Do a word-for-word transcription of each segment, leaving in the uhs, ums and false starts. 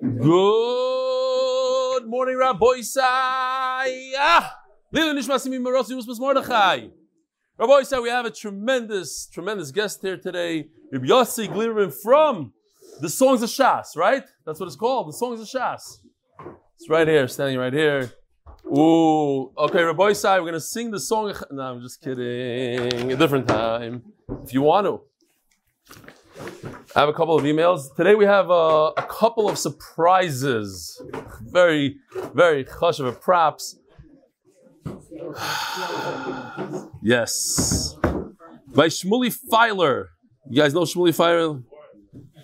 Good morning, Rabbi Isai. Ah, Rabbi Isai, we have a tremendous, tremendous guest here today, Rabbi Yossi Gleerman from the Songs of Shas, right? That's what it's called, the Songs of Shas. It's right here, standing right here. Ooh, okay, Rabbi Isai, we're gonna sing the song. No, I'm just kidding. A different time, if you want to. I have a couple of emails. Today we have uh, a couple of surprises. Very, very chashuv props. Yes. By Shmuli Feiler. You guys know Shmuli Feiler?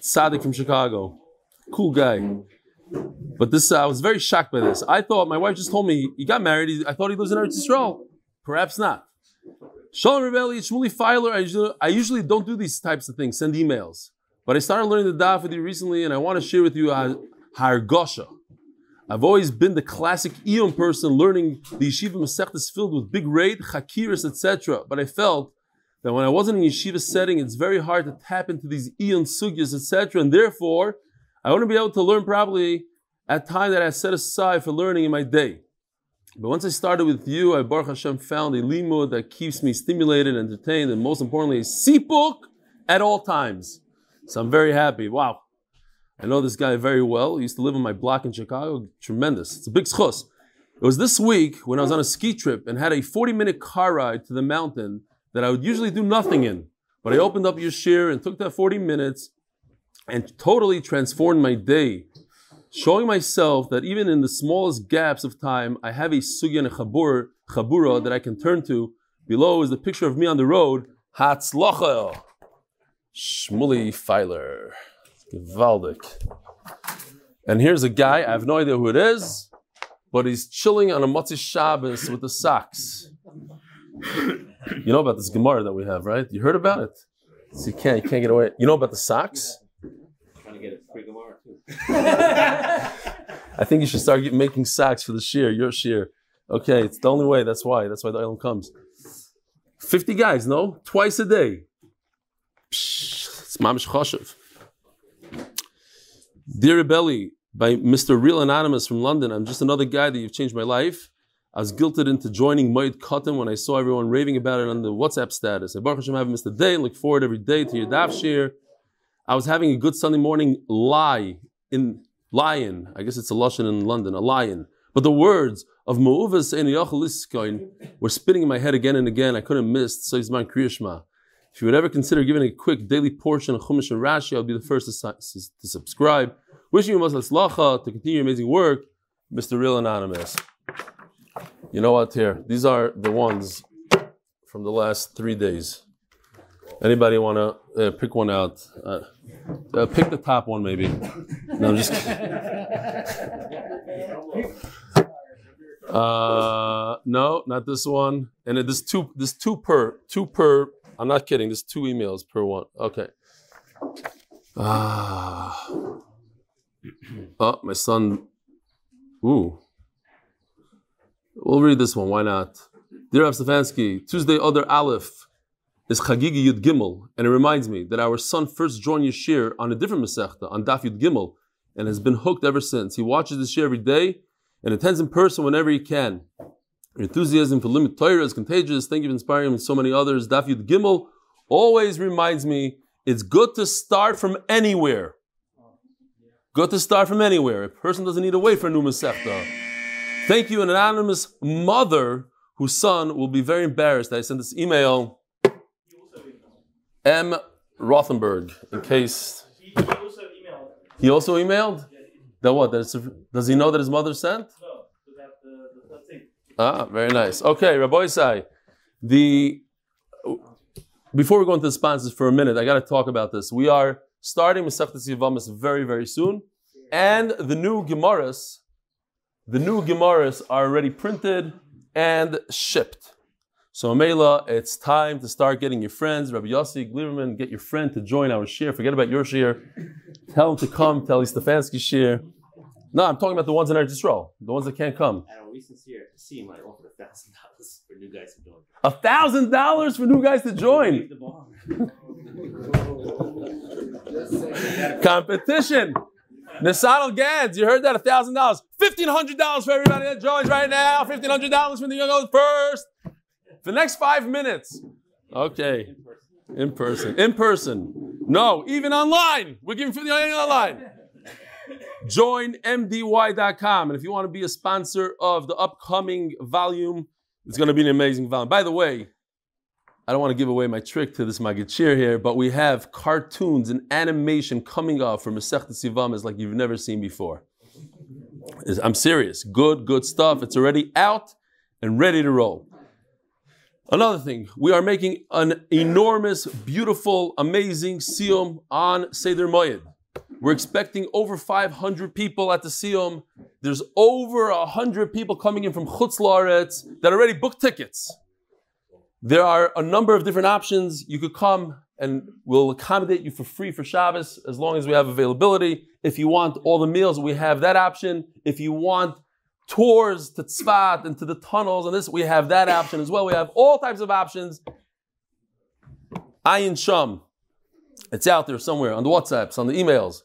Sadiq from Chicago. Cool guy. But this, uh, I was very shocked by this. I thought, my wife just told me, he got married. He, I thought he lives in Eretz Yisrael. Perhaps not. Shalom Rebelli, Shmuli Feiler. I usually, I usually don't do these types of things, send emails. But I started learning the daf with you recently, and I want to share with you uh, Hargosha. I've always been the classic Eon person, learning the yeshiva Masechtas filled with big raid, chakiris, et cetera. But I felt that when I wasn't in yeshiva setting, it's very hard to tap into these Eon sugyas, et cetera. And therefore, I want to be able to learn properly at time that I set aside for learning in my day. But once I started with you, I, Baruch Hashem, found a limud that keeps me stimulated, entertained, and most importantly, a sipuk at all times. So I'm very happy. Wow. I know this guy very well. He used to live on my block in Chicago. Tremendous. It's a big schos. It was this week when I was on a ski trip and had a forty-minute car ride to the mountain that I would usually do nothing in. But I opened up Yashir and took that forty minutes and totally transformed my day, showing myself that even in the smallest gaps of time, I have a sugya and a chabur, chabura that I can turn to. Below is the picture of me on the road. Hatzlocha, Shmuli Feiler, Valdik. And here's a guy, I have no idea who it is, but he's chilling on a Motzi Shabbos with the socks. You know about this Gemara that we have, right? You heard about it? So you can't, you can't get away. You know about the socks? I think you should start get, making socks for the shear, your shear. Okay, it's the only way, that's why. That's why the island comes. fifty guys, no? Twice a day. Psh, it's mamish choshev. Dear Rebelli, by Mister Real Anonymous from London, I'm just another guy that you've changed my life. I was guilted into joining Moed Katen when I saw everyone raving about it on the WhatsApp status. I Baruch Hashem have missed a day and look forward every day to your daf shear. I was having a good Sunday morning lie in lion. I guess it's a lashon in London, a lion. But the words of Me'uvas Ein Yochel Liskoin were spinning in my head again and again. I couldn't miss Soizman Kriyashma. If you would ever consider giving a quick daily portion of Chumash and Rashi, I'll be the first to, su- to subscribe. Wishing you much lacha to continue your amazing work, Mister Real Anonymous. You know what? Here, these are the ones from the last three days. Anybody want to uh, pick one out? Uh, uh, pick the top one, maybe. No, I'm just kidding. Uh, no, not this one. And it, there's two. There's two per. Two per. I'm not kidding. There's two emails per one. Okay. Uh, oh, my son. Ooh. We'll read this one. Why not? Dear Rav Stefanski, Tuesday, Other Aleph is Chagigi Yud Gimel, and it reminds me that our son first joined Yashir on a different Masechta, on Daf Yud Gimel, and has been hooked ever since. He watches the Shir every day and attends in person whenever he can. Your enthusiasm for Limud Torah is contagious. Thank you for inspiring him and so many others. Daf Yud Gimel always reminds me it's good to start from anywhere. Good to start from anywhere. A person doesn't need to wait for a new Masechta. Thank you, an anonymous mother whose son will be very embarrassed that I sent this email. M. Rothenberg, in case... He also emailed. He also emailed? Yeah, he that what? That it's, does he know that his mother sent? No, that, uh, that's it. Ah, very nice. Okay, Rabbi Isai, the... Before we go into the sponsors for a minute, I got to talk about this. We are starting Masechtas Yevamos very, very soon. And the new Gemaras, the new Gemaras are already printed and shipped. So, Amela, it's time to start getting your friends. Rabbi Yossi Gleerman, get your friend to join our shir. Forget about your shir. Tell him to come. Tell Stefanski's shir. No, I'm talking about the ones in Eretz Yisrael. The ones that can't come. And we sincere see might offer a thousand dollars for new guys to join. A thousand dollars for new guys to join. Competition. Nisanel Gans, you heard that? one thousand dollars. fifteen hundred dollars for everybody that joins right now. fifteen hundred dollars for the young old first. For the next five minutes. Okay. In person. In person. No, even online. We're giving fifteen hundred dollars online. Join M D Y dot com. And if you want to be a sponsor of the upcoming volume, it's going to be an amazing volume. By the way, I don't want to give away my trick to this magachir here, but we have cartoons and animation coming up from Masechtas Yevamos like you've never seen before. I'm serious. Good, good stuff. It's already out and ready to roll. Another thing, we are making an enormous, beautiful, amazing siyum on Seder Moed. We're expecting over five hundred people at the siyum. There's over one hundred people coming in from Chutz Laretz that already booked tickets. There are a number of different options. You could come and we'll accommodate you for free for Shabbos as long as we have availability. If you want all the meals, we have that option. If you want tours to Tzfat and to the tunnels and this, we have that option as well. We have all types of options. Ayin Sham. It's out there somewhere on the WhatsApps, on the emails.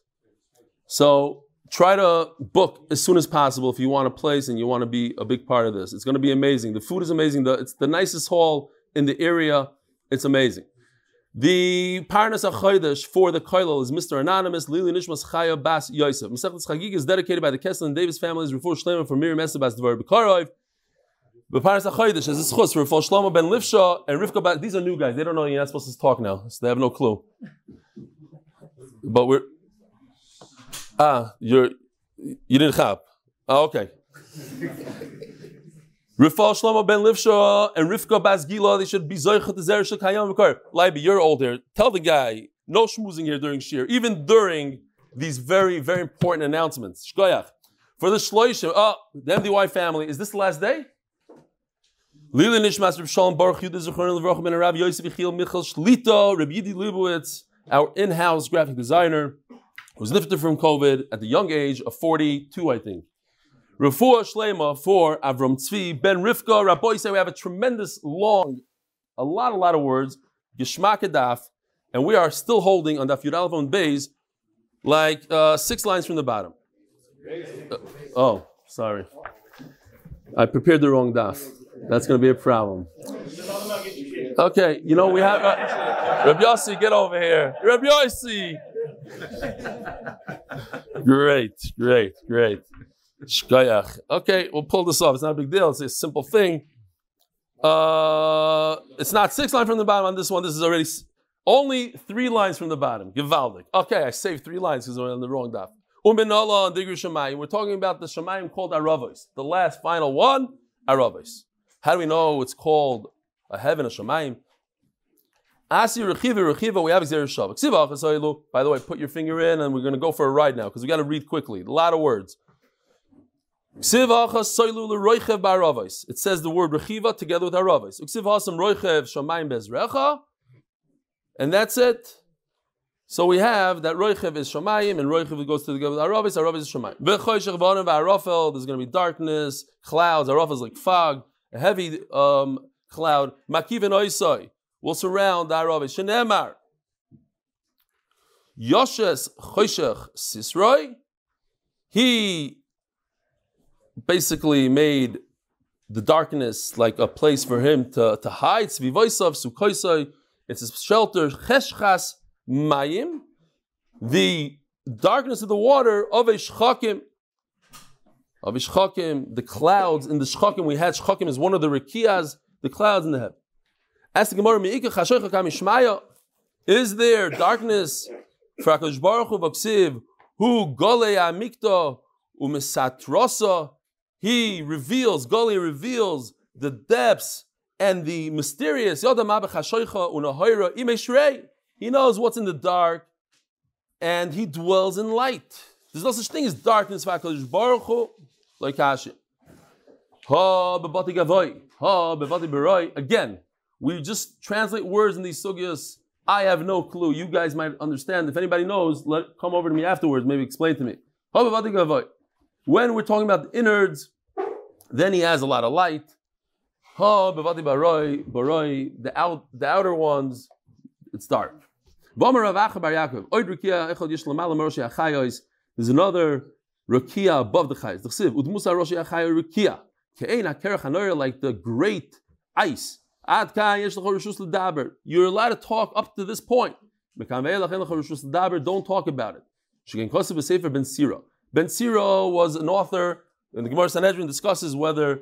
So try to book as soon as possible if you want a place and you want to be a big part of this. It's going to be amazing. The food is amazing. The, it's the nicest hall in the area. It's amazing. The Parnas HaChodesh for the Koylel is Mister Anonymous, Lili Nishmas Chaya Bas Yosef. Masechtas Chagig is dedicated by the Kessel and Davis families, Riful Shlomo for Miriam Esther Bas Dvar B'Karov. The Parnas HaChodesh is Ischus for Riful Shlomo Ben Lifshaw and Rivka Bas. These are new guys. They don't know you're not supposed to talk now, so they have no clue. But we're... Ah, you're... You didn't chap. Ah, okay. Rifal Shlomo Ben Lifshaw and Rivka Bas Gila, they should be Zoycha Tezer Shel Kayam V'Kar. Leiby, you're old here. Tell the guy, no schmoozing here during Shir, even during these very, very important announcements. Shkoyach. For the Shloishim, oh, the M D Y family, is this the last day? Lili Nishmas Reb Shalom Baruch Hu Zechoron Levrach Ben Rabbi Yosef Yechiel Michal Shlito, Reb Yidi Leibowitz, our in-house graphic designer, was lifted from COVID at the young age of forty-two, I think. Refuah Shlema for Avram Tzvi Ben Rivka. Rabbi Isai, we have a tremendous long, a lot, a lot of words. Geshmak Adaf, and we are still holding on Daf Yud Aleph on Beis, like uh, six lines from the bottom. Uh, oh, sorry, I prepared the wrong Daf. That's going to be a problem. Okay, you know we have uh, Rabbi Yossi, get over here, Rabbi Yossi. Great, great, great. Okay, we'll pull this off. It's not a big deal. It's a simple thing. Uh, it's not six lines from the bottom on this one. This is already s- only three lines from the bottom. Givaldik. Okay, I saved three lines because we're on the wrong daf. Uminallah and Digri Shemayim. We're talking about the Shemayim called Aravais. The last, final one, Aravais. How do we know it's called a heaven, a Shemayim? Asi Rechiva Rechiva. We have Xerushav. Ksiva. By the way, put your finger in and we're going to go for a ride now because we got to read quickly. A lot of words. It says the word rechiva together with aravais. And that's it. So we have that roichev is shamayim and roichev goes together with aravais. Aravais is shamayim. There's going to be darkness, clouds. Arafel is like fog, a heavy um, cloud. Makiv and oisoi will surround the aravais. Shenemar Yoshes choshech sisroi. He basically made the darkness like a place for him to, to hide. It's his shelter. Cheshchas mayim, the darkness of the water of Ishchakim. Of Ishchakim, the clouds in the Ishchakim. We had Ishchakim is one of the Rekiyas, the clouds in the heaven. Ask the Gemara, is there darkness for Kaddush Baruch Hu v'ksiv hu golei amikto u'mesatrosa? He reveals, Goli reveals the depths and the mysterious. He knows what's in the dark and he dwells in light. There's no such thing as darkness. Again, we just translate words in these sugyas. I have no clue. You guys might understand. If anybody knows, let come over to me afterwards. Maybe explain to me. When we're talking about the innards, then he has a lot of light. Ha bevati baroi baroi, the out the outer ones, it's dark. V'amar Rav Acha bar Yaakov, oid rekia echad yish l'malam roshi achayos. There's another Rukia above the Chayos. The Chsiv, Udmusa Roshi Achaya Rukia. Ke'en HaKerach HaNoyer, like the great ice. Ad Ka Yesh L'cho Rishus L'daber. You're allowed to talk up to this point. Mekan Ve'el Achen L'cho Rishus L'daber, don't talk about it. Shegen Kosev B'Sefer Ben Sira. Ben Sira was an author, and the Gemara Sanhedrin discusses whether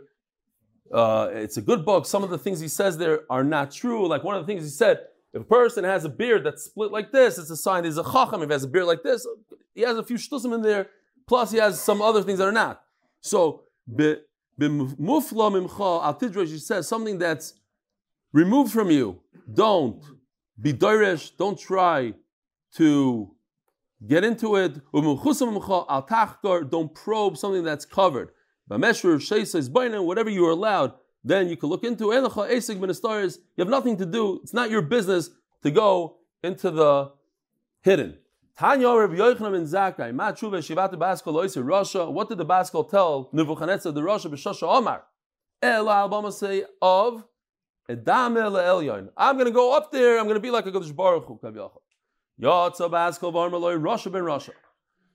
uh, it's a good book. Some of the things he says there are not true. Like one of the things he said, if a person has a beard that's split like this, it's a sign he's a chacham. If he has a beard like this, he has a few shtusim in there. Plus, he has some other things that are not. So, be mufla mimcha al tidresh, he says something that's removed from you. Don't be doirish. Don't try to get into it. Umchusim mimcha al tachkar. Don't probe something that's covered. Bameshur sheisa is bainan. Whatever you are allowed, then you can look into. Eilacha esig ministaris. You have nothing to do. It's not your business to go into the hidden. What did the Baskal tell Nebuchadnezzar the Rasha b'Shasha Omar? Ela Albama say of Edam El Elyon. I'm going to go up there. I'm going to be like a Kaddush Baruch Hu. Yotza Baskal Varmeloy Rasha ben Rasha.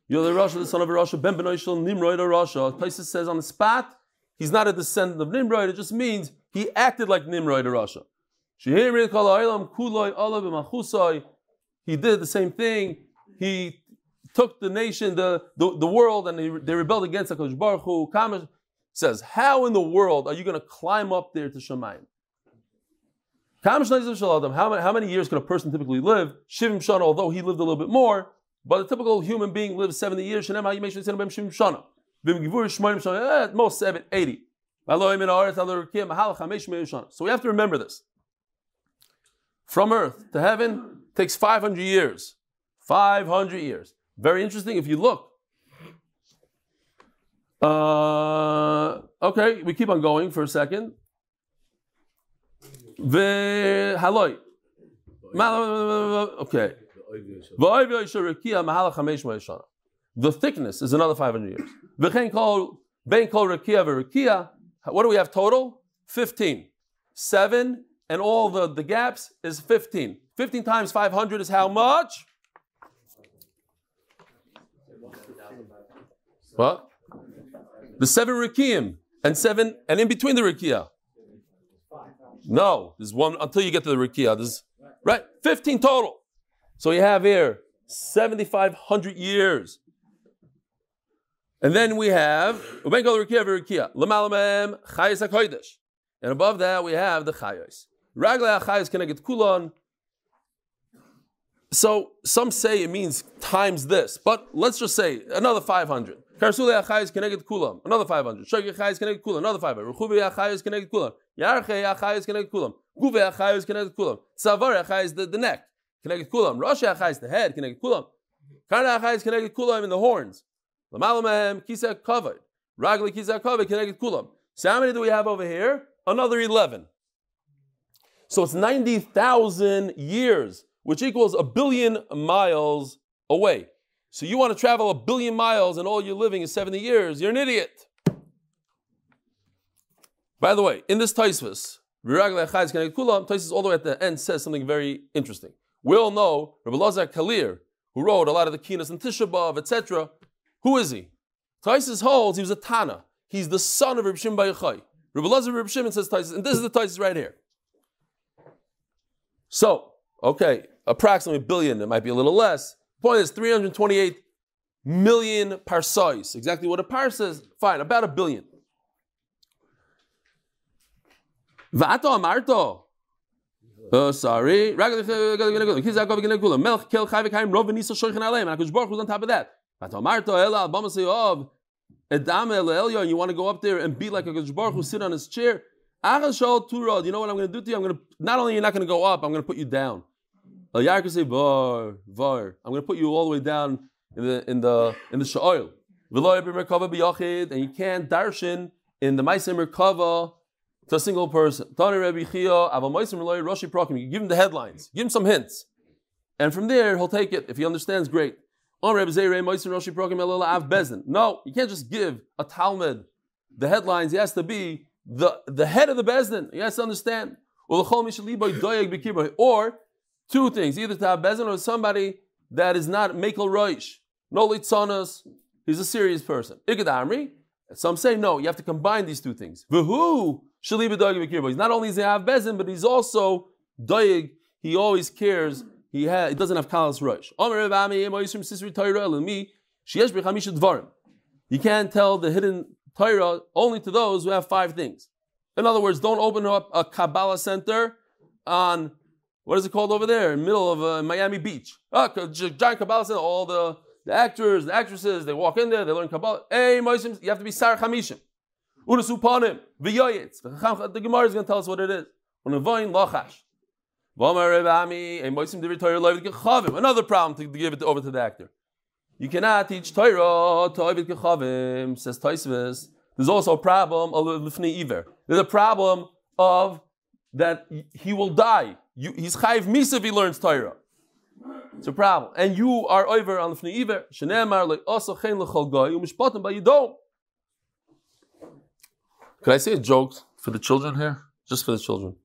You're the Rasha, the son of a Rasha ben Benoishel Nimrod a Rasha. Taisis says on the spot, he's not a descendant of Nimrod. It just means he acted like Nimrod a Rasha. Shehir Kala Elam Kuloi Olav Machusoi. He did the same thing. He took the nation, the, the, the world, and they, they rebelled against HaKadosh Baruch Hu. It says, how in the world are you going to climb up there to Shemayim? How, how many years could a person typically live? Shivim Shana, although he lived a little bit more, but a typical human being lives seventy years. At most seven, eighty. So we have to remember this. From earth to heaven takes five hundred years. five hundred years. Very interesting if you look. Uh, okay, we keep on going for a second. Okay. The thickness is another five hundred years. What do we have total? fifteen. seven and all the, the gaps is fifteen. fifteen times five hundred is how much? What? The seven Rikiim and seven, and in between the Rikiya. No, there's one until you get to the Rikiya. There's right, fifteen total. So you have here seventy-five hundred years, and then we have and above that we have the Chayos. Ragla Chayos can I get kulon? So some say it means times this, but let's just say another five hundred. Karsule Achayis Keneged Kulam, another five hundred. Shogi Achayis Keneged Kulam, another five hundred. Ruchuvi Achayis Keneged Kulam. Yarche Achayis Keneged Kulam. Guve Achayis Keneged Kulam. Savar Achayis, the neck. Keneged Kulam. Rosh Achayis, the head. Keneged Kulam. Karna Achayis Keneged Kulam, in the horns. Lamalamehem Kisek Kavod. Ragli Kisek Kavod Keneged Kulam. So how many do we have over here? Another eleven. So it's ninety thousand years, which equals a billion miles away. So you want to travel a billion miles and all you're living is seventy years, you're an idiot. By the way, in this Taisis, Taisis all the way at the end says something very interesting. We all know Rabbi Elazar Kalir, who wrote a lot of the Kinas and Tisha B'Av, et cetera. Who is he? Taisis holds he was a Tana. He's the son of Reb Shimon Bar Yochai. Rabbi Elazar Reb Shimon says Taisis, and this is the Taisis right here. So, okay, approximately a billion, it might be a little less. Point is three hundred twenty-eight million parsais. Exactly what a parsa is. Fine, about a billion. V'ato amarto. Uh, sorry. Melch kel chayvik haim rov v'nisa shoychen aleim. And HaKadosh Baruch Hu was on top of that. V'ato amarto ela albama se'ov edam el elyon. You want to go up there and be like HaKadosh Baruch Hu, sit on his chair. Achas shol turod. You know what I'm going to do to you? I'm going to, not only you're not going to go up, I'm going to put you down. I'm going to put you all the way down in the in the in the she'oil. And you can't darshan in the Maiz Merkava to a single person. You give him the headlines, give him some hints, and from there he'll take it. If he understands, great. No, you can't just give a Talmud the headlines. He has to be the the head of the Bezdin. He has to understand. Or two things, either to have bezin or somebody that is not mekel roish. no litzanas. He's a serious person. Igad Amri. Some say no. You have to combine these two things. V'hu shaliba doyeg v'kirbo. He's not only is he have bezin, but he's also doyeg. He always cares. He has. He doesn't have kalas rosh. Omer Rebami Moishim Sisri Torah Elmi Sheyesh b'chamisha dvarim. You can't tell the hidden Torah only to those who have five things. In other words, don't open up a Kabbalah center on, what is it called over there, in the middle of uh, Miami Beach. Ah, giant Kabbalah center, all the, the actors, the actresses, they walk in there, they learn Kabbalah. Hey, Moishim, you have to be Sar Chamishim. Unas Upanim, V'yoyetz. The Gemara is going to tell us what it is. Unevoin Lachash. Another problem to, to give it over to the actor. You cannot teach Torah to Ovid Kechavim, says Taisis. There's also a problem of Lifnei Iver. There's a problem of that he will die. You, he's Chayiv Misa if he learns Torah. It's a problem. And you are over on Lifnei Iver. Shenemar like also Chen L'chol Goy U'Mishpatim, but you don't. Could I say a joke for the children here? Just for the children.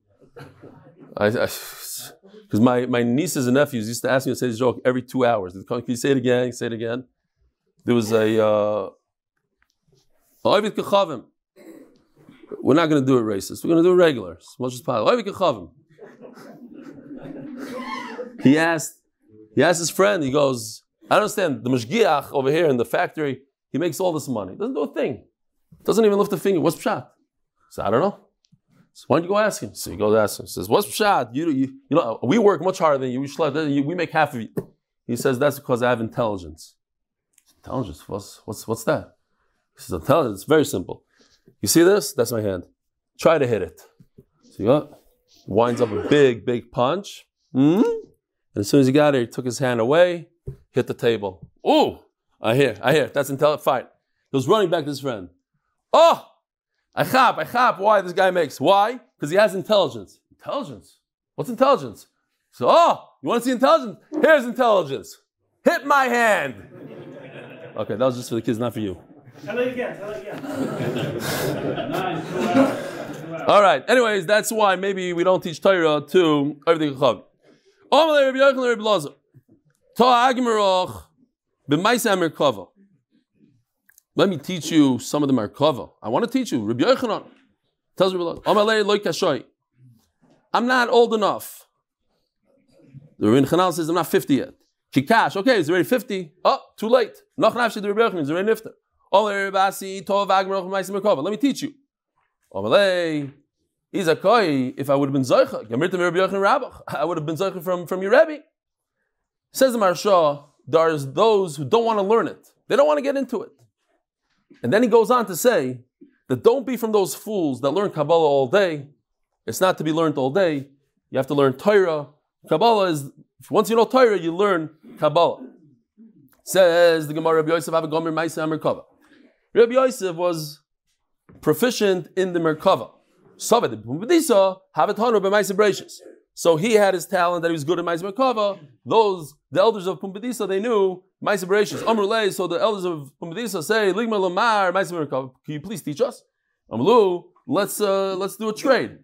Because my, my nieces and nephews used to ask me to say this joke every two hours. They'd come, can you say it again? Say it again. There was a... Uh, we're not going to do it racist. We're going to do it regular, as much as possible. He asked, he asked his friend, he goes, I understand, the mashgiach over here in the factory, he makes all this money. Doesn't do a thing. Doesn't even lift a finger. What's pshat? He said, I don't know. So why don't you go ask him? So he goes ask him. He says, what's pshat? You, you, you know, we work much harder than you. We, schlep, than you. We make half of you. He says, that's because I have intelligence. Intelligence? What's, what's, what's that? He says, intelligence, it's very simple. You see this? That's my hand. Try to hit it. So you go, winds up a big, big punch. Mm-hmm. And as soon as he got it, he took his hand away, hit the table. Ooh, I hear, I hear. That's intelligent fight. He was running back to his friend. Oh, I chop, I chop. Why this guy makes? Why? Because he has intelligence. Intelligence? What's intelligence? So, oh, you want to see intelligence? Here's intelligence. Hit my hand. Okay, that was just for the kids, not for you. Tell it again, tell it again. Nice, two hours, two hours. All right, anyways, that's why maybe we don't teach Torah to everything. Omer Rabbi Yossi Rabbi Lazar. Toa Agmarach b'Maiz Merkava. Let me teach you some of the Merkava. I want to teach you. Rabbi Yochanan tells Rabbi Lazar. Omer Loy Kashoy. I'm not old enough. The Rabbi Yochanan says, I'm not fifty yet. Kikash, okay, he's already fifty. Oh, too late. Noch nafshi the Rabbi Yochanan, he's already nifter. Let me teach you. If I would have been Zoicha, I would have been Zoicha from, from your Rebbe. Says the Marsha, there is those who don't want to learn it. They don't want to get into it. And then he goes on to say that don't be from those fools that learn Kabbalah all day. It's not to be learned all day. You have to learn Torah. Kabbalah is, once you know Torah, you learn Kabbalah. Says the Gemara, Rabbi Yosef, Abba Gomer, Maiz Merkava. Rabbi Yosef was proficient in the Merkava. So he had his talent that he was good at Maiz Merkava. Those, the elders of Pumbedisa, they knew Maiz Bereshis. Amrulay, so the elders of Pumbedisa say, Ligma Lamar, Maiz Merkava. Can you please teach us? Amlu, let's uh, let's do a trade.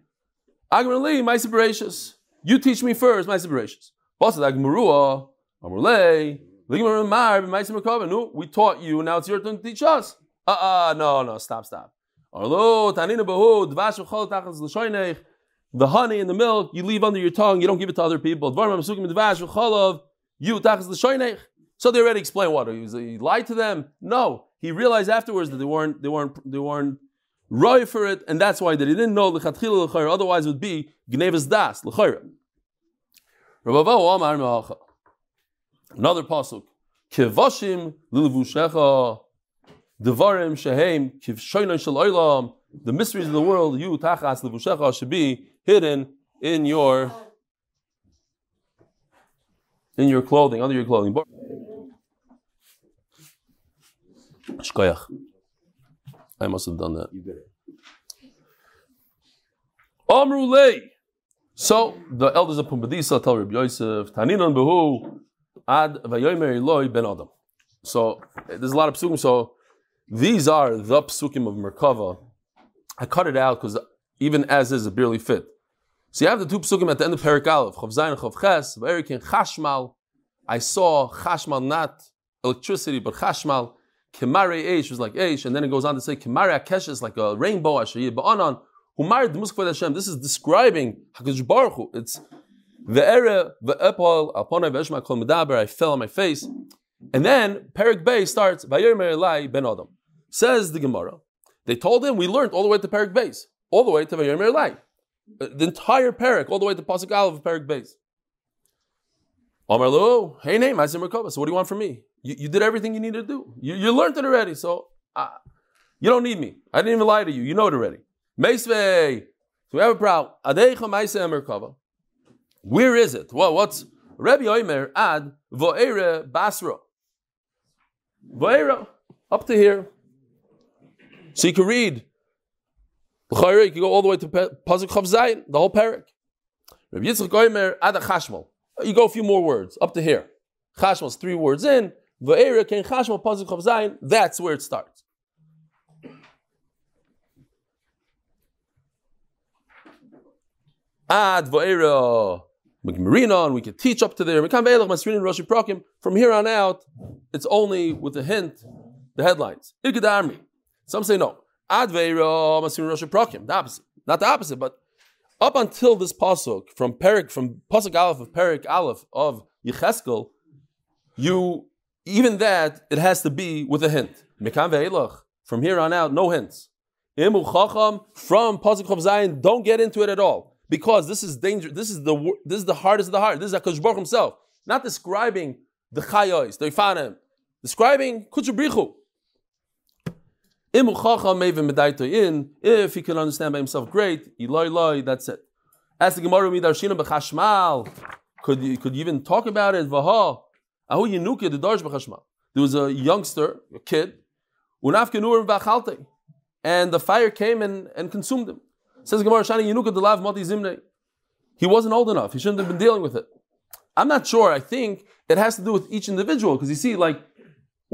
Agmarli, Maiz Bereshis. You teach me first, Maiz Bereshis. Basad Agmarua, Amrulay. We taught you, now it's your turn to teach us. Uh uh, no, no, stop, stop. The honey and the milk, you leave under your tongue, you don't give it to other people. So they already explained what, he lied to them? No, he realized afterwards that they weren't, they weren't, they weren't right for it, and that's why they didn't know, otherwise it would be Gnevas Das, l'chayra. Another pasuk, Kivashim lilvushecha, Devarim shehem kivshoynei shel olam. The mysteries of the world, you tachas lilvushecha, should be hidden in your in your clothing, under your clothing. Shkoyach. I must have done that. Amrulei. So the elders of Pumbedisa tell Rabbi Yosef, Taninan behu. Ad vayomer Eloi ben Adam. So there's a lot of psukim. So these are the psukim of Merkava. I cut it out because even as is, it barely fit. So you have the two psukim at the end of Perik Aleph. Chav Zayin, Chav Ches, V'erikin Chashmal. I saw Chashmal, not electricity, but Chashmal, Kemare Eish was like Eish, and then it goes on to say Kemare Akesh is like a rainbow, Asher Ba'anan, who married the Muskvad Hashem. This is describing Hakadosh Baruch Hu. It's the era, the Epal, Alponai Veshma Kol Medaber. I fell on my face, and then Perik Bey starts Vayomer Elai Ben Adam. Says the Gemara, they told him we learned all the way to Perik Beis, all the way to Vayomer Elai, the entire Perik, all the way to Pasuk Aleph of Perik Beis. Amar lo, hey name, Maiz Merkava. So what do you want from me? You, you did everything you needed to do. You, you learned it already, so uh, you don't need me. I didn't even lie to you. You know it already. Meisvei. So we have a problem. Adeicha Maiz Merkava. Where is it? Well, what's Rabbi Omer ad vo'era basro? Vo'era, up to here. So you can read. You can go all the way to Pasuk Chav Zayin, the whole parak. Rabbi Yitzchak Omer ad Chashmal. You go a few more words, up to here. Chashmal's three words in. V'era ken Chashmal Pasuk Chav Zayin. That's where it starts. Ad v'era Magmarina, and we can teach up to there. From here on out, it's only with a hint, the headlines. Ikad. Some say no. Ad v'era Masrin Rosh Prakim. The opposite. Not the opposite, but up until this pasuk from Perik, from Pasuk Aleph of Perik Aleph of Yecheskel, you even that it has to be with a hint. Mekan ve'elach. From here on out, no hints. Imu chacham from Pasuk Chav Zayin. Don't get into it at all because this is dangerous. This is the this is the hardest of the hard. This is Hakadosh Baruch Hu himself, not describing the Chayos, the Ifanim, describing Kudshu Brichu. If he can understand by himself, great. Eloi, Eloi, that's it. As the Gemara midarshina b'chashmal, could you could you even talk about it? Vaha, ahu yinuke the darsh b'chashmal. There was a youngster, a kid, unafkenur v'achalte, and the fire came and, and consumed him. Says the Gemara, shani yinuke the lav mati zimne. He wasn't old enough. He shouldn't have been dealing with it. I'm not sure. I think it has to do with each individual because you see, like.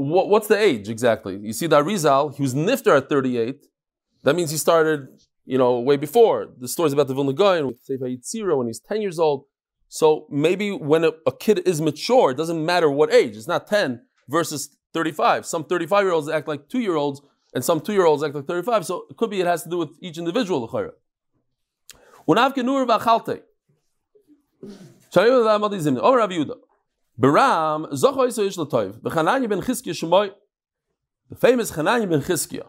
What's the age exactly? You see that Rizal, he was nifter at thirty-eight. That means he started, you know, way before. The stories about the Vilna Gaon with Seif HaYitzira when he's ten years old. So maybe when a, a kid is mature, it doesn't matter what age. It's not ten versus thirty-five. Some thirty-five-year-olds act like two-year-olds and some two-year-olds act like thirty-five. So it could be it has to do with each individual. Baram Zochoi Soish Latoiv, the Hananya ben Chizkiah Shemoy, the famous Hananya ben Chizkiah.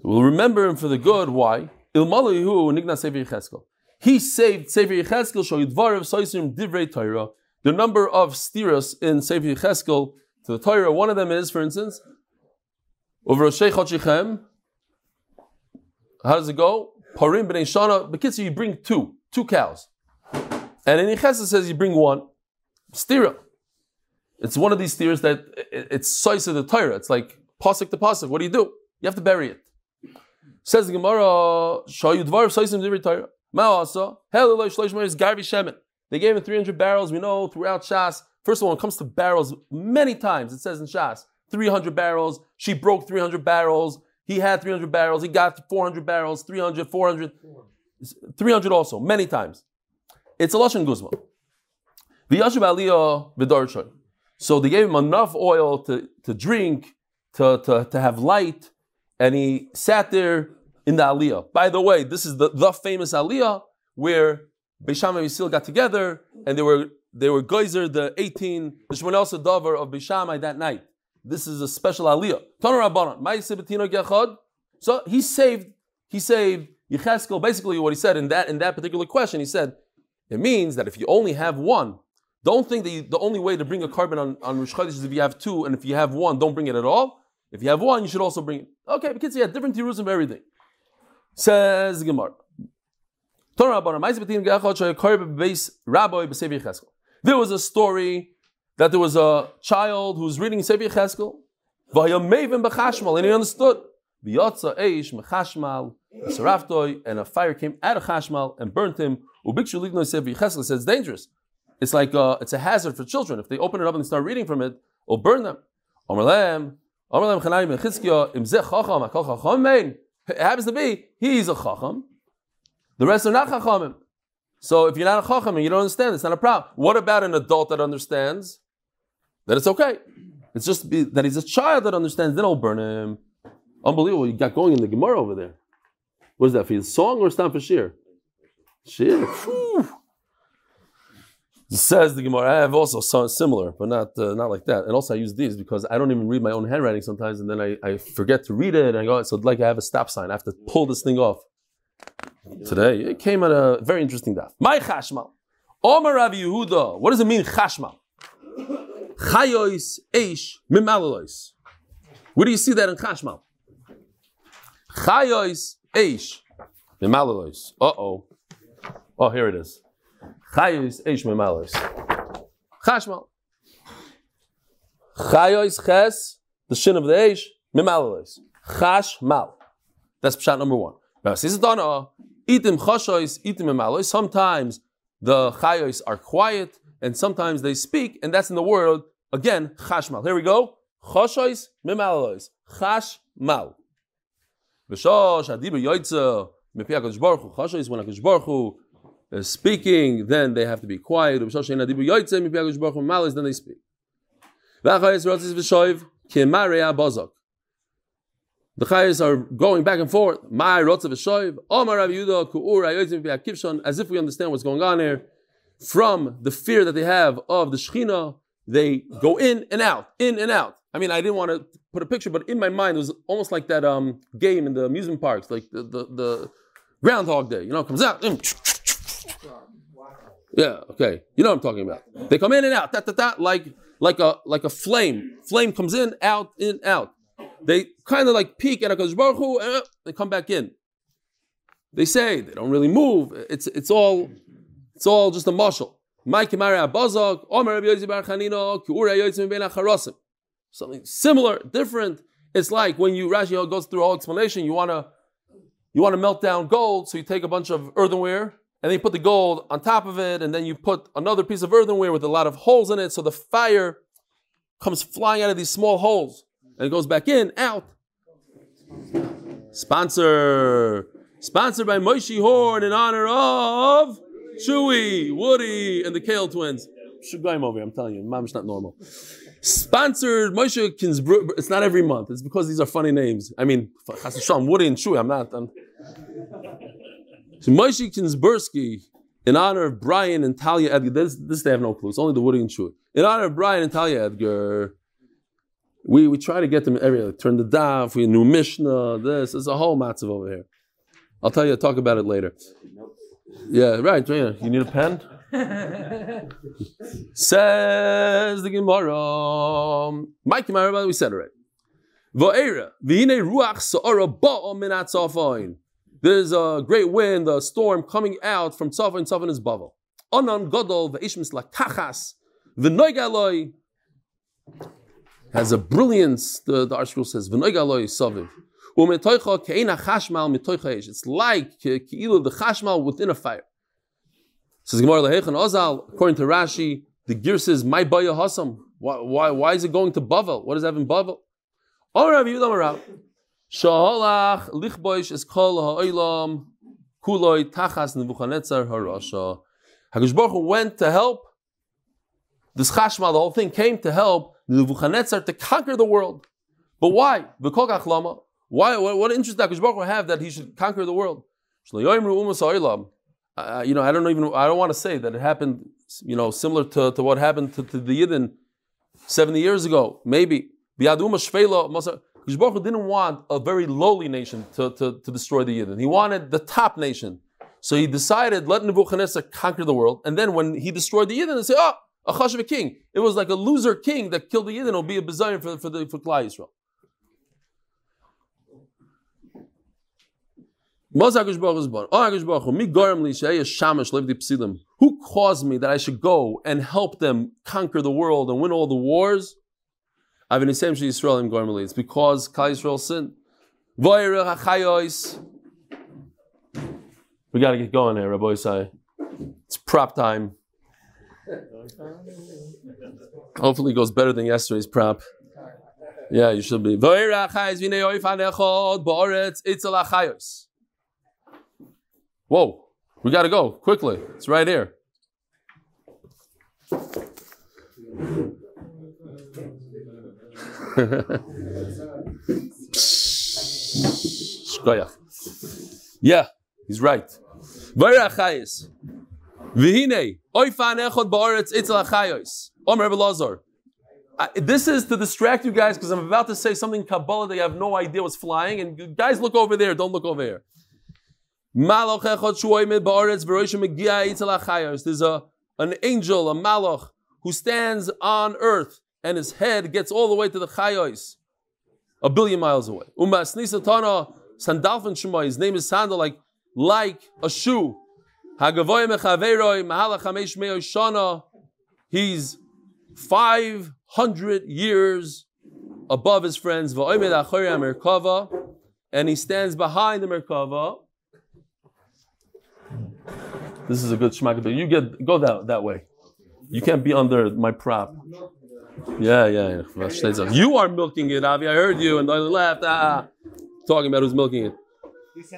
We'll remember him for the good. Why? Ilmalihu Nigna Sefer Yecheskel. He saved Sefer Yecheskel, Shoyidvarav Soisim Divrei Torah. The number of stiras in Sefer Yecheskel to the Torah, one of them is, for instance, over Roshei Chodshichem. How does it go? Parim B'nei Shana. B'kitzur, you bring two, two cows. And in Yecheskel says you bring one. Stira. It's one of these steers that it, it's sois of the Torah. It's like pasuk to pasuk. What do you do? You have to bury it. Says the Gemara, Shayudvar soisim divrei Torah. Ma'asa heleloi shloish meis garvi shemen. They gave him three hundred barrels. We know throughout Shas. First of all, when it comes to barrels, many times it says in Shas three hundred barrels. She broke three hundred barrels. He had three hundred barrels. He got four hundred barrels. three hundred, four hundred, three hundred also many times. It's a lashon guzma. So they gave him enough oil to, to drink, to, to, to have light, and he sat there in the Aliyah. By the way, this is the, the famous Aliyah where Beis Shammai and Yisrael got together, and they were they were Geyser, the eighteen, the Shmoneh Asar Davar of Beis Shammai that night. This is a special Aliyah. Tanu Rabbanan, Ma'aseh B'tino Gechad. So he saved he saved Yecheskel. Basically, what he said in that in that particular question, he said it means that if you only have one. Don't think that you, the only way to bring a carbon on, on Rosh Chodesh is if you have two, and if you have one, don't bring it at all. If you have one, you should also bring it. Okay, because you have different tirusim of everything. Says Gemara. There was a story that there was a child who was reading Sefer Yecheskel, and he understood. And a fire came out of Chashmal and burnt him. It says dangerous. It's like a, it's a hazard for children. If they open it up and start reading from it, it'll burn them. It happens to be, he's a chacham. The rest are not chachamim. So if you're not a chacham and you don't understand, it's not a problem. What about an adult that understands? Then it's okay. It's just be, that he's a child that understands, then I'll burn him. Unbelievable, you got going in the Gemara over there. What is that, for his song or stand for shir? Shir. It says the Gemara, I have also some similar, but not uh, not like that. And also I use these because I don't even read my own handwriting sometimes, and then I, I forget to read it, and I go, so like I have a stop sign. I have to pull this thing off. Today, it came at a very interesting daf. My Chashmal. Omar Rabbi Yehuda. What does it mean, Chashmal? Chayos, Eish, Mimalois. Where do you see that in Chashmal? Chayos, Eish, Mimalois. Uh-oh. Oh, here it is. Chayos Eish Memalos. Chashmal. Chayos Ches, the shin of the Eish, Memalos. Chashmal. That's pshat number one. Itim Chashois, Itim Memalos. Sometimes the Chayos are quiet, and sometimes they speak, and that's in the word, again, Chashmal. Here we go. Chashois, Memalos. Chashmal. V'shosh, Adiba Yoitza, Mepi HaKadosh Baruch Hu. Chashois, when HaKadosh Baruch Hu is speaking, then they have to be quiet. Then they speak. The Chayos are going back and forth. As if we understand what's going on here. From the fear that they have of the Shechina, they go in and out, in and out. I mean, I didn't want to put a picture, but in my mind, it was almost like that um, game in the amusement parks, like the, the, the Groundhog Day. You know, it comes out. Yeah, okay. You know what I'm talking about. They come in and out, ta ta ta, like like a like a flame. Flame comes in, out, in, out. They kind of like peek at HaKadosh Baruch Hu, and they come back in. They say they don't really move. It's it's all it's all just a marshal. Something similar, different. It's like when you Rashi goes through all explanation, you wanna you wanna melt down gold, so you take a bunch of earthenware. And then you put the gold on top of it, and then you put another piece of earthenware with a lot of holes in it, so the fire comes flying out of these small holes, and it goes back in, out. Sponsor. Sponsored by Moshe Horn in honor of Chewy, Woody, and the Kale twins. Shugayim over here, I'm telling you, Mom's not normal. Sponsored Moshe Kinsbr. It's not every month. It's because these are funny names. I mean, Chas v'Shalom, Woody and Chewy, I'm not... I'm, So Moshe Kinsbersky, in honor of Brian and Talia Edgar, this, this they have no clue, it's only the Woody and Chewy. In honor of Brian and Talia Edgar, we, we try to get them every, like, turn the daf, we new Mishnah, this, there's a whole matzav over here. I'll tell you, I'll talk about it later. Yeah, right, right, you need a pen? Says the Gemara, Mike Gemara, by the way, we said it right. Va'era, v'hinei ruach sa'ara ba'o min ha'tzafon. There's a great wind, a storm coming out from Tzfat, and Tzfat is Bavel. Onan Godol ve'ishmis lakachas v'noigaloi has a brilliance. The the article says v'noigaloi saviv u'metoicha ke'ina chashmal mitoicha ish. It's like ke'ilu the chashmal within a fire. Says Gemara lehechan Ozal. According to Rashi, the gear says my baya hasam. Why why why is it going to Bavel? What does that in Bavel? All right, you don't. Shaholach lichboish is kol ha'olam kuloi tachas Nebuchadnezzar harasha. HaKadosh Baruch Hu went to help this Chashmal. The whole thing came to help Nebuchadnezzar to conquer the world. But why? V'kol kach lama. Why? What interest does HaKadosh Baruch Hu have that he should conquer the world? Shlo yomru umas ha'olam. You know, I don't even. I don't want to say that it happened. You know, similar to, to what happened to, to the Yidden seventy years ago. Maybe bi'aduma shvela masar. HaKadosh Baruch Hu didn't want a very lowly nation to, to, to destroy the Yidden. He wanted the top nation. So he decided, let Nebuchadnezzar conquer the world. And then when he destroyed the Yidden, they say, oh, a Chashva king. It was like a loser king that killed the Yidden. It'll be a bizarre for, for, for Klal Yisrael. Who caused me that I should go and help them conquer the world and win all the wars? It's because Klal Yisrael sinned. We got to get going here, Rabbi Isai. It's prop time. Hopefully it goes better than yesterday's prop. Yeah, you should be. Whoa, we got to go quickly. It's right here. Yeah, he's right. I, this is to distract you guys because I'm about to say something Kabbalah that you have no idea was flying. And guys, look over there. Don't look over here. There's a, an angel, a malach, who stands on earth and his head gets all the way to the Chayos, a billion miles away. His name is Sandal, like, like a shoe. He's five hundred years above his friends. And he stands behind the Merkava. This is a good shmagabit. You get go that, that way. You can't be under my prop. Yeah, yeah, yeah. You are milking it, Avi. I heard you, and I left. Ah, talking about who's milking it. This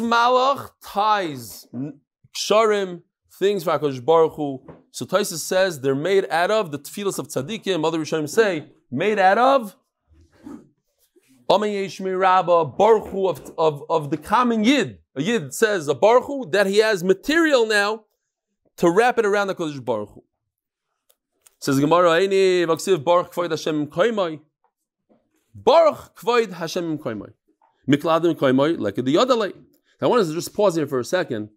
malach ties ksharim, things for Kaddush Baruch Hu. So Taisis says they're made out of the tefillas of tzaddikim. Other Rishonim say made out of Amayeshmi Rabba Baruch Hu of, of, of the common yid. A yid says a Baruch Hu that he has material now to wrap it around the Kaddush Baruch Hu. Says Gemara, Eini Vaksiv Baruch Kvoid Hashem Koymai. Baruch Kvoid Hashem Koymai. Mikladim Koymai Lekid Yodalei. I want us to just pause here for a second.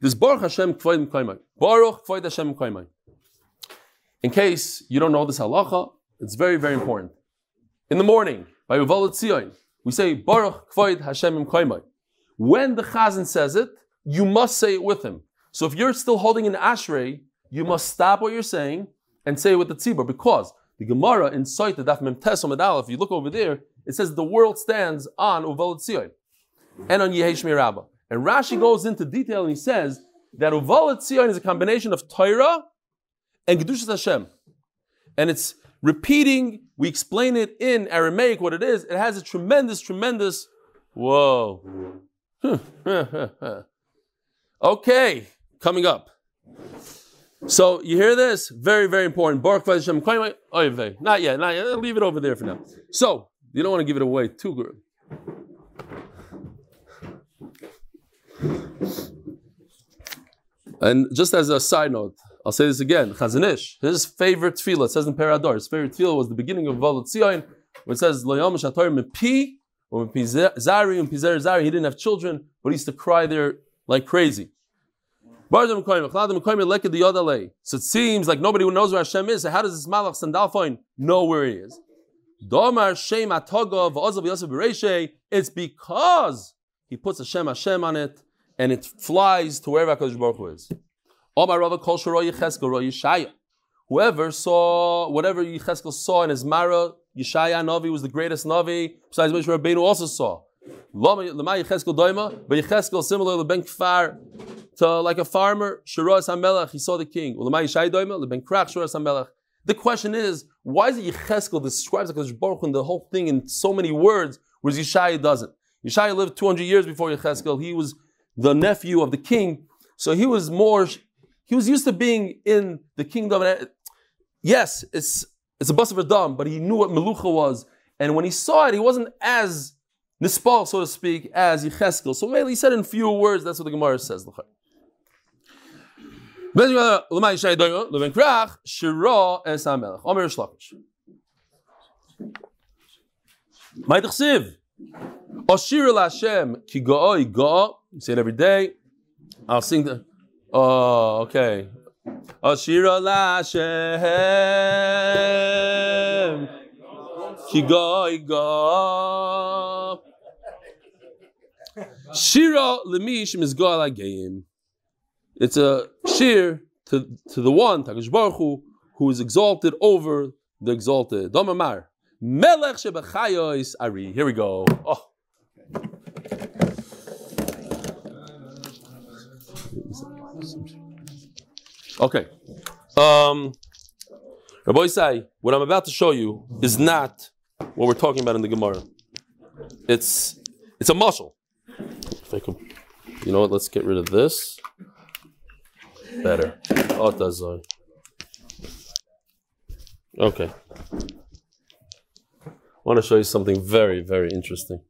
This Baruch Hashem Kvoid Koymai. Baruch Kvoid Hashem Koymai. In case you don't know this halacha, it's very, very important. In the morning, by Uvalat Tzion, we say Baruch Kvoid Hashem Koymai. When the Chazan says it, you must say it with him. So if you're still holding an ashrei, you must stop what you're saying and say it with the tzibur, because the Gemara in Soita Daf Mem Tes Amud Aleph, if you look over there, it says the world stands on Uvalat Tzion and on Yehei Shmei Rabbah. And Rashi goes into detail and he says that Uvalat Tzion is a combination of Torah and Kedushas Hashem. And it's repeating, we explain it in Aramaic what it is. It has a tremendous, tremendous, whoa. Okay, coming up. So you hear this? Very, very important. Baruch Hashem Koymai. Not yet, not yet. Leave it over there for now. So, you don't want to give it away too good. And just as a side note, I'll say this again. Chazanish, his favorite tefillah, it says in Perador, his favorite tefillah was the beginning of Uvalat Tzion, where it says, L'yom Shator Mepi, or Mepi Zari, and Pizer Zari, he didn't have children, but he used to cry there like crazy. So it seems like nobody who knows where Hashem is, so how does this malach sandal fine know where he is? It's because he puts Hashem Hashem on it, and it flies to wherever HaKadosh Baruch Hu is. Whoever saw, whatever Yecheskel saw in his Mara, Yeshaya Navi was the greatest Navi, besides which Rabbeinu also saw. Similar to Kfar, to like a farmer, he saw the king. The question is, why is it Yecheskel describes HaKadosh Baruch Hu and the whole thing in so many words, whereas Yeshaya doesn't? Yeshaya lived two hundred years before Yecheskel. He was the nephew of the king, so he was more, he was used to being in the kingdom. Yes, it's it's a bus of a dam, but he knew what melucha was, and when he saw it, he wasn't as nispal, so to speak, as Yecheskel. So mainly he said in few words, that's what the Gemara says. You say it every day. I'll sing the... Oh, okay. Ashira la Hashem Ki Goy Go Shira Lemishim is Goal Agayim. It's a shir to, to the one, HaKadosh Baruch Hu, who is exalted over the exalted. Domamar Melech Shebachayos Ari. Here we go. Oh. Okay. Um, Rabbi Isai, what I'm about to show you is not what we're talking about in the Gemara. It's It's a muscle. If I could, you know what? Let's get rid of this. Better. Oh, it does. Okay. I want to show you something very, very interesting.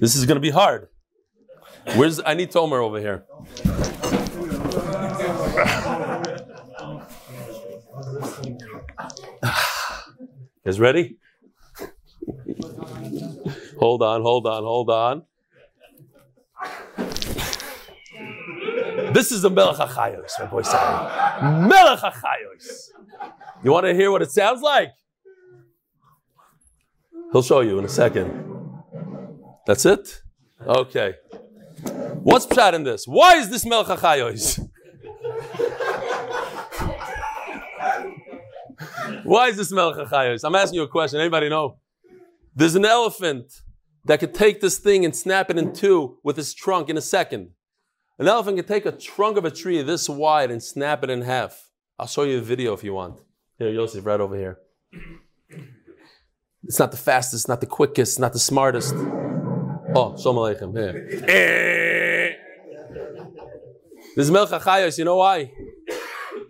This is going to be hard. Where's I need Tomer over here. Guys ready? Hold on, hold on, hold on. This is the Melech HaChayos, my boy Simon. Melech HaChayos. You want to hear what it sounds like? He'll show you in a second. That's it? Okay. What's pshat in this? Why is this Melech HaChayos? Why is this Melech HaChayos? I'm asking you a question. Anybody know? There's an elephant that could take this thing and snap it in two with his trunk in a second. An elephant can take a trunk of a tree this wide and snap it in half. I'll show you a video if you want. Here, Yosef, right over here. It's not the fastest, not the quickest, not the smartest. Oh, Shalom Aleichem. Here. This is Melech HaChayos. You know why?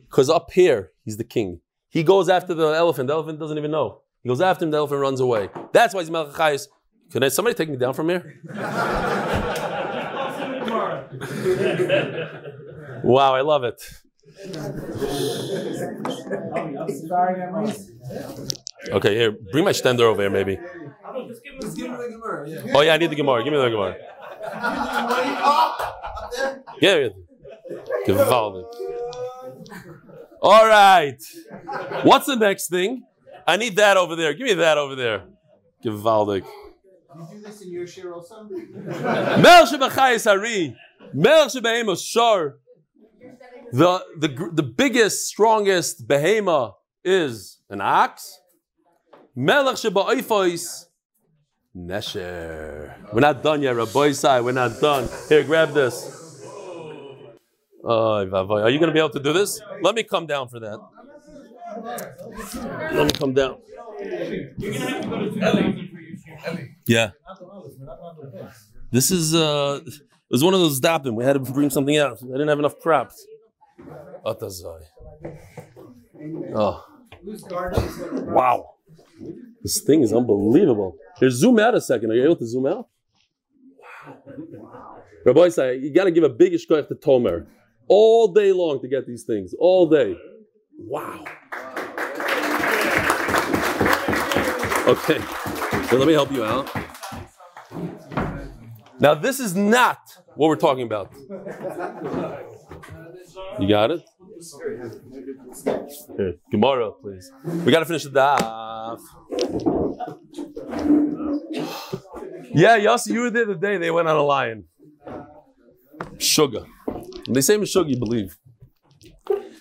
Because up here, he's the king. He goes after the elephant. The elephant doesn't even know. He goes after him. The elephant runs away. That's why he's Melech HaChayos. Can I, somebody take me down from here? Wow, I love it. Okay, here, bring my shtender over here, maybe. Oh yeah, I need the Gemara. Give me the Gemara. Yeah, Gevaldik. All right. What's the next thing? I need that over there. Give me that over there. Gevaldik. You do this in your share also? The, the, the biggest, strongest behema is an ox. Nesher. We're not done yet, Rabbi Isai. We're not done. Here, grab this. Oh, are you going to be able to do this? Let me come down for that. Let me come down. You're going to have to go to Ellie. Yeah. This is, uh, it was one of those dapping. We had to bring something out. I didn't have enough props. Oh. Wow. This thing is unbelievable. Here, zoom out a second. Are you able to zoom out? Rabbi Isai, you got to give a big ishkoach to Tomer. All day long to get these things. All day. Wow. Okay. So let me help you out. Now, this is not what we're talking about. You got it? Here, Gemara, please. We got to finish the daf. Yeah, Yossi, you were there the day they went on a lion. Sugar. When they say Meshuggah, you believe.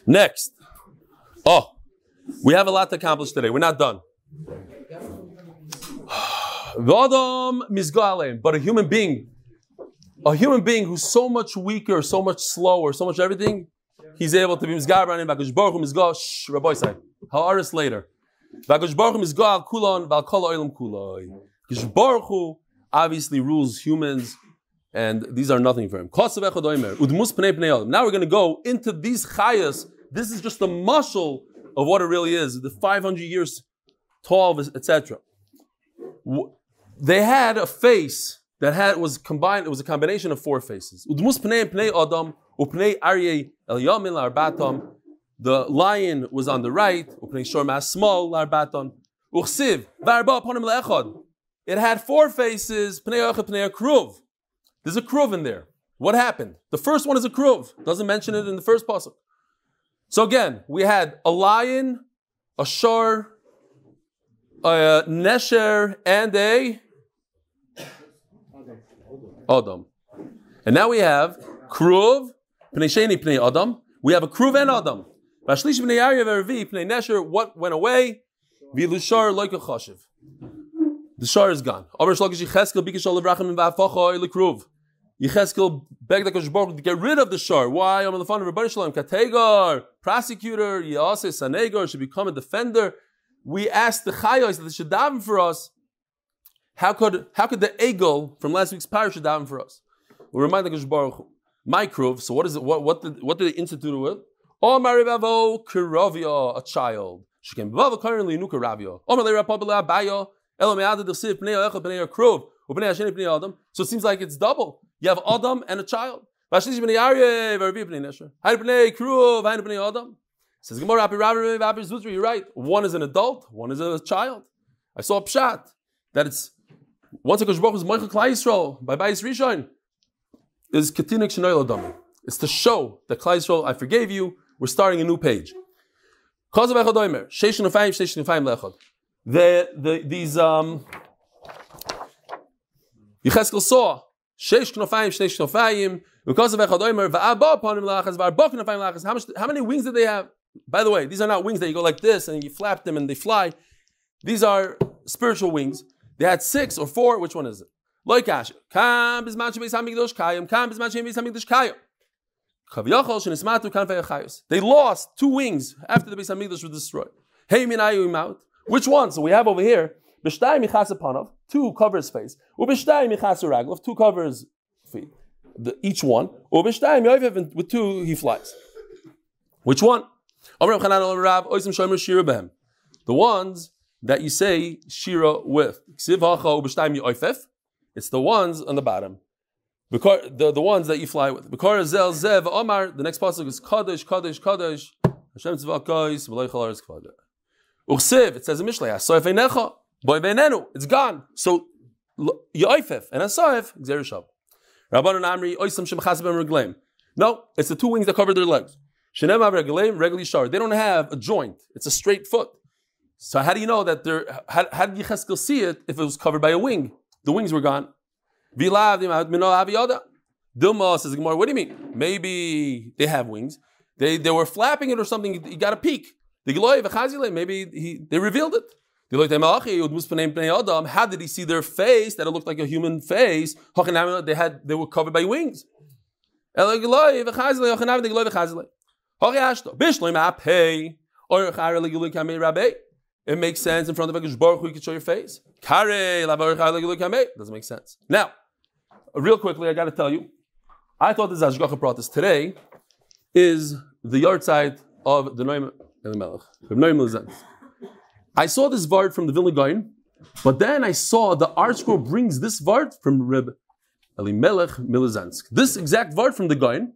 Next. Oh, we have a lot to accomplish today. We're not done. But a human being, a human being who's so much weaker, so much slower, so much everything, he's able to be Mizgaran in Bakash Baruch Hu Mizgah, shh, Rabbi Isai, Ha'aris later. Bakash Baruch Hu Mizgah al Kulon, Val Kol Olam Kulon. Bakash Baruch Hu obviously rules humans, and these are nothing for him. Now we're going to go into these Chayas. This is just the muscle of what it really is, the five hundred years tall, et cetera. They had a face that had was combined, it was a combination of four faces. The lion was on the right, it had four faces, there's a kruv in there. What happened? The first one is a kruv, doesn't mention it in the first pasuk. So again, we had a lion, a shor, a nesher, and a Adam. And now we have Kruv, Pnei Sheni, Pnei Adam. We have a Kruv and Adam. Vashlish Pnei Arya V'Revi, Pnei Nesher, what went away? V'ilushar loika chashiv. The shar is gone. Avar Shlokish Yecheskel, Bikesh Olav Rachim, V'Afacha, Oile Kruv. Yecheskel begged HaKadosh Baruch Hu to get rid of the shar. Why? I'm on the phone of Rebbeinu Shalom, Kategar, prosecutor, Yaseh, Sanegar, should become a defender. we asked the Chayos that they should daven for us. How could how could the Egel from last week's parasha daven for us? We remind the Kaddush Baruch Hu. Microv. So what is it? What what did what did they institute it with? Oh, Maribavo Kiravia, a child. She came above currently Nuka Ravio. Oh, Malera Popula Bayo. So it seems like it's double. You have Adam and a child. Says you're right. One is an adult, one is a child. I saw a pshat that it's once a Kosh Baruch Hu's Moichel Klai Yisrael by Bayis Rishon is Katinik Shenoil Adam. It's to show that Klai Yisrael, I forgave you. We're starting a new page. The, the, these, um, Yecheskel saw, Sheish Knofayim, Sheish Knofayim, because of Echad Omer, Va'aba upon him lachas, Va'arba Knofayim lachas. How much, how many wings did they have? By the way, these are not wings that you go like this and you flap them and they fly. These are spiritual wings. They had six or four. Which one is it? Loikash. Kam bisman shebeis hamikdosh kayim. Kam bisman shebeis hamikdosh kayim. Kaviyachol shenismatu kanfei achayos. They lost two wings after the Beis Hamikdosh was destroyed. Hey minayu imaut. Which one? So we have over here, B'shtayim yichasa panav, two covers face. U'b'shtayim yichasa raglav, two covers feet. The, each one. U'b'shtayim yoyvev, with two he flies. Which one? The ones that you say shira with. It's the ones on the bottom. The, the ones that you fly with. The next passage is Kaddish, Kaddish, Kaddish. Hashem tzvah kais, v'loi chal aretz kvada. Uchsev, it says in Mishlei, Asoif einecha, boi veinenu, it's gone. So, Yoifef and Asoif, Xerishab. Rabbanon Amri, Oisam Shem Chasabem Reglaim. No, it's the two wings that cover their legs. Shenem Av Reglaim, Regli Shar. They don't have a joint, it's a straight foot. So, how do you know that they're, how, how did Yecheskel see it if it was covered by a wing? The wings were gone. Vilav, Mino Aviyoda. Dilma says, Gemara, what do you mean? Maybe they have wings. They, they were flapping it or something, you got a peek. Maybe he, they revealed it. How did he see their face? That it looked like a human face. They had, they were covered by wings. It makes sense in front of Hakadosh Baruch Hu. You can show your face. Doesn't make sense. Now, real quickly, I got to tell you. I thought this Hashgacha brought this today is the yard side of the Noam. I saw this vart from the Vilna Gaon, but then I saw the art scroll brings this vart from Reb Elimelech Milizansk. This exact vart from the Gaon,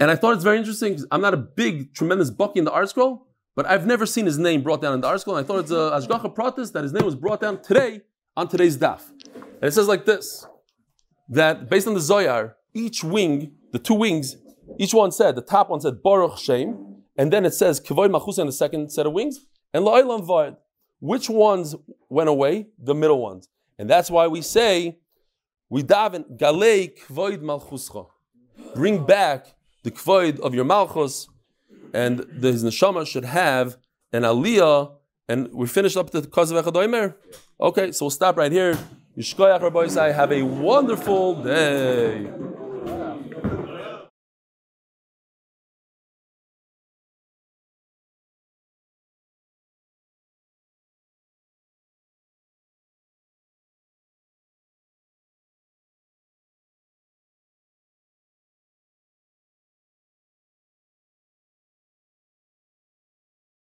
and I thought it's very interesting because I'm not a big, tremendous bucky in the art scroll, but I've never seen his name brought down in the art scroll. And I thought it's a Ashgacha Pratis that his name was brought down today on today's daf. And it says like this, that based on the Zoyar, each wing, the two wings, each one said, the top one said, Baruch Shem. And then it says, K'voy Machus on the second set of wings, and La'olam Vard. Which ones went away? The middle ones. And that's why we say, we daven, Galei K'voyd Malchuscha. Bring back the K'voyd of your Malchus, and the, his Neshama should have an Aliyah. And we finished up the Kosev Echad Omer. Okay, so we'll stop right here. Yishkoyach Rabbi Isai. Have a wonderful day.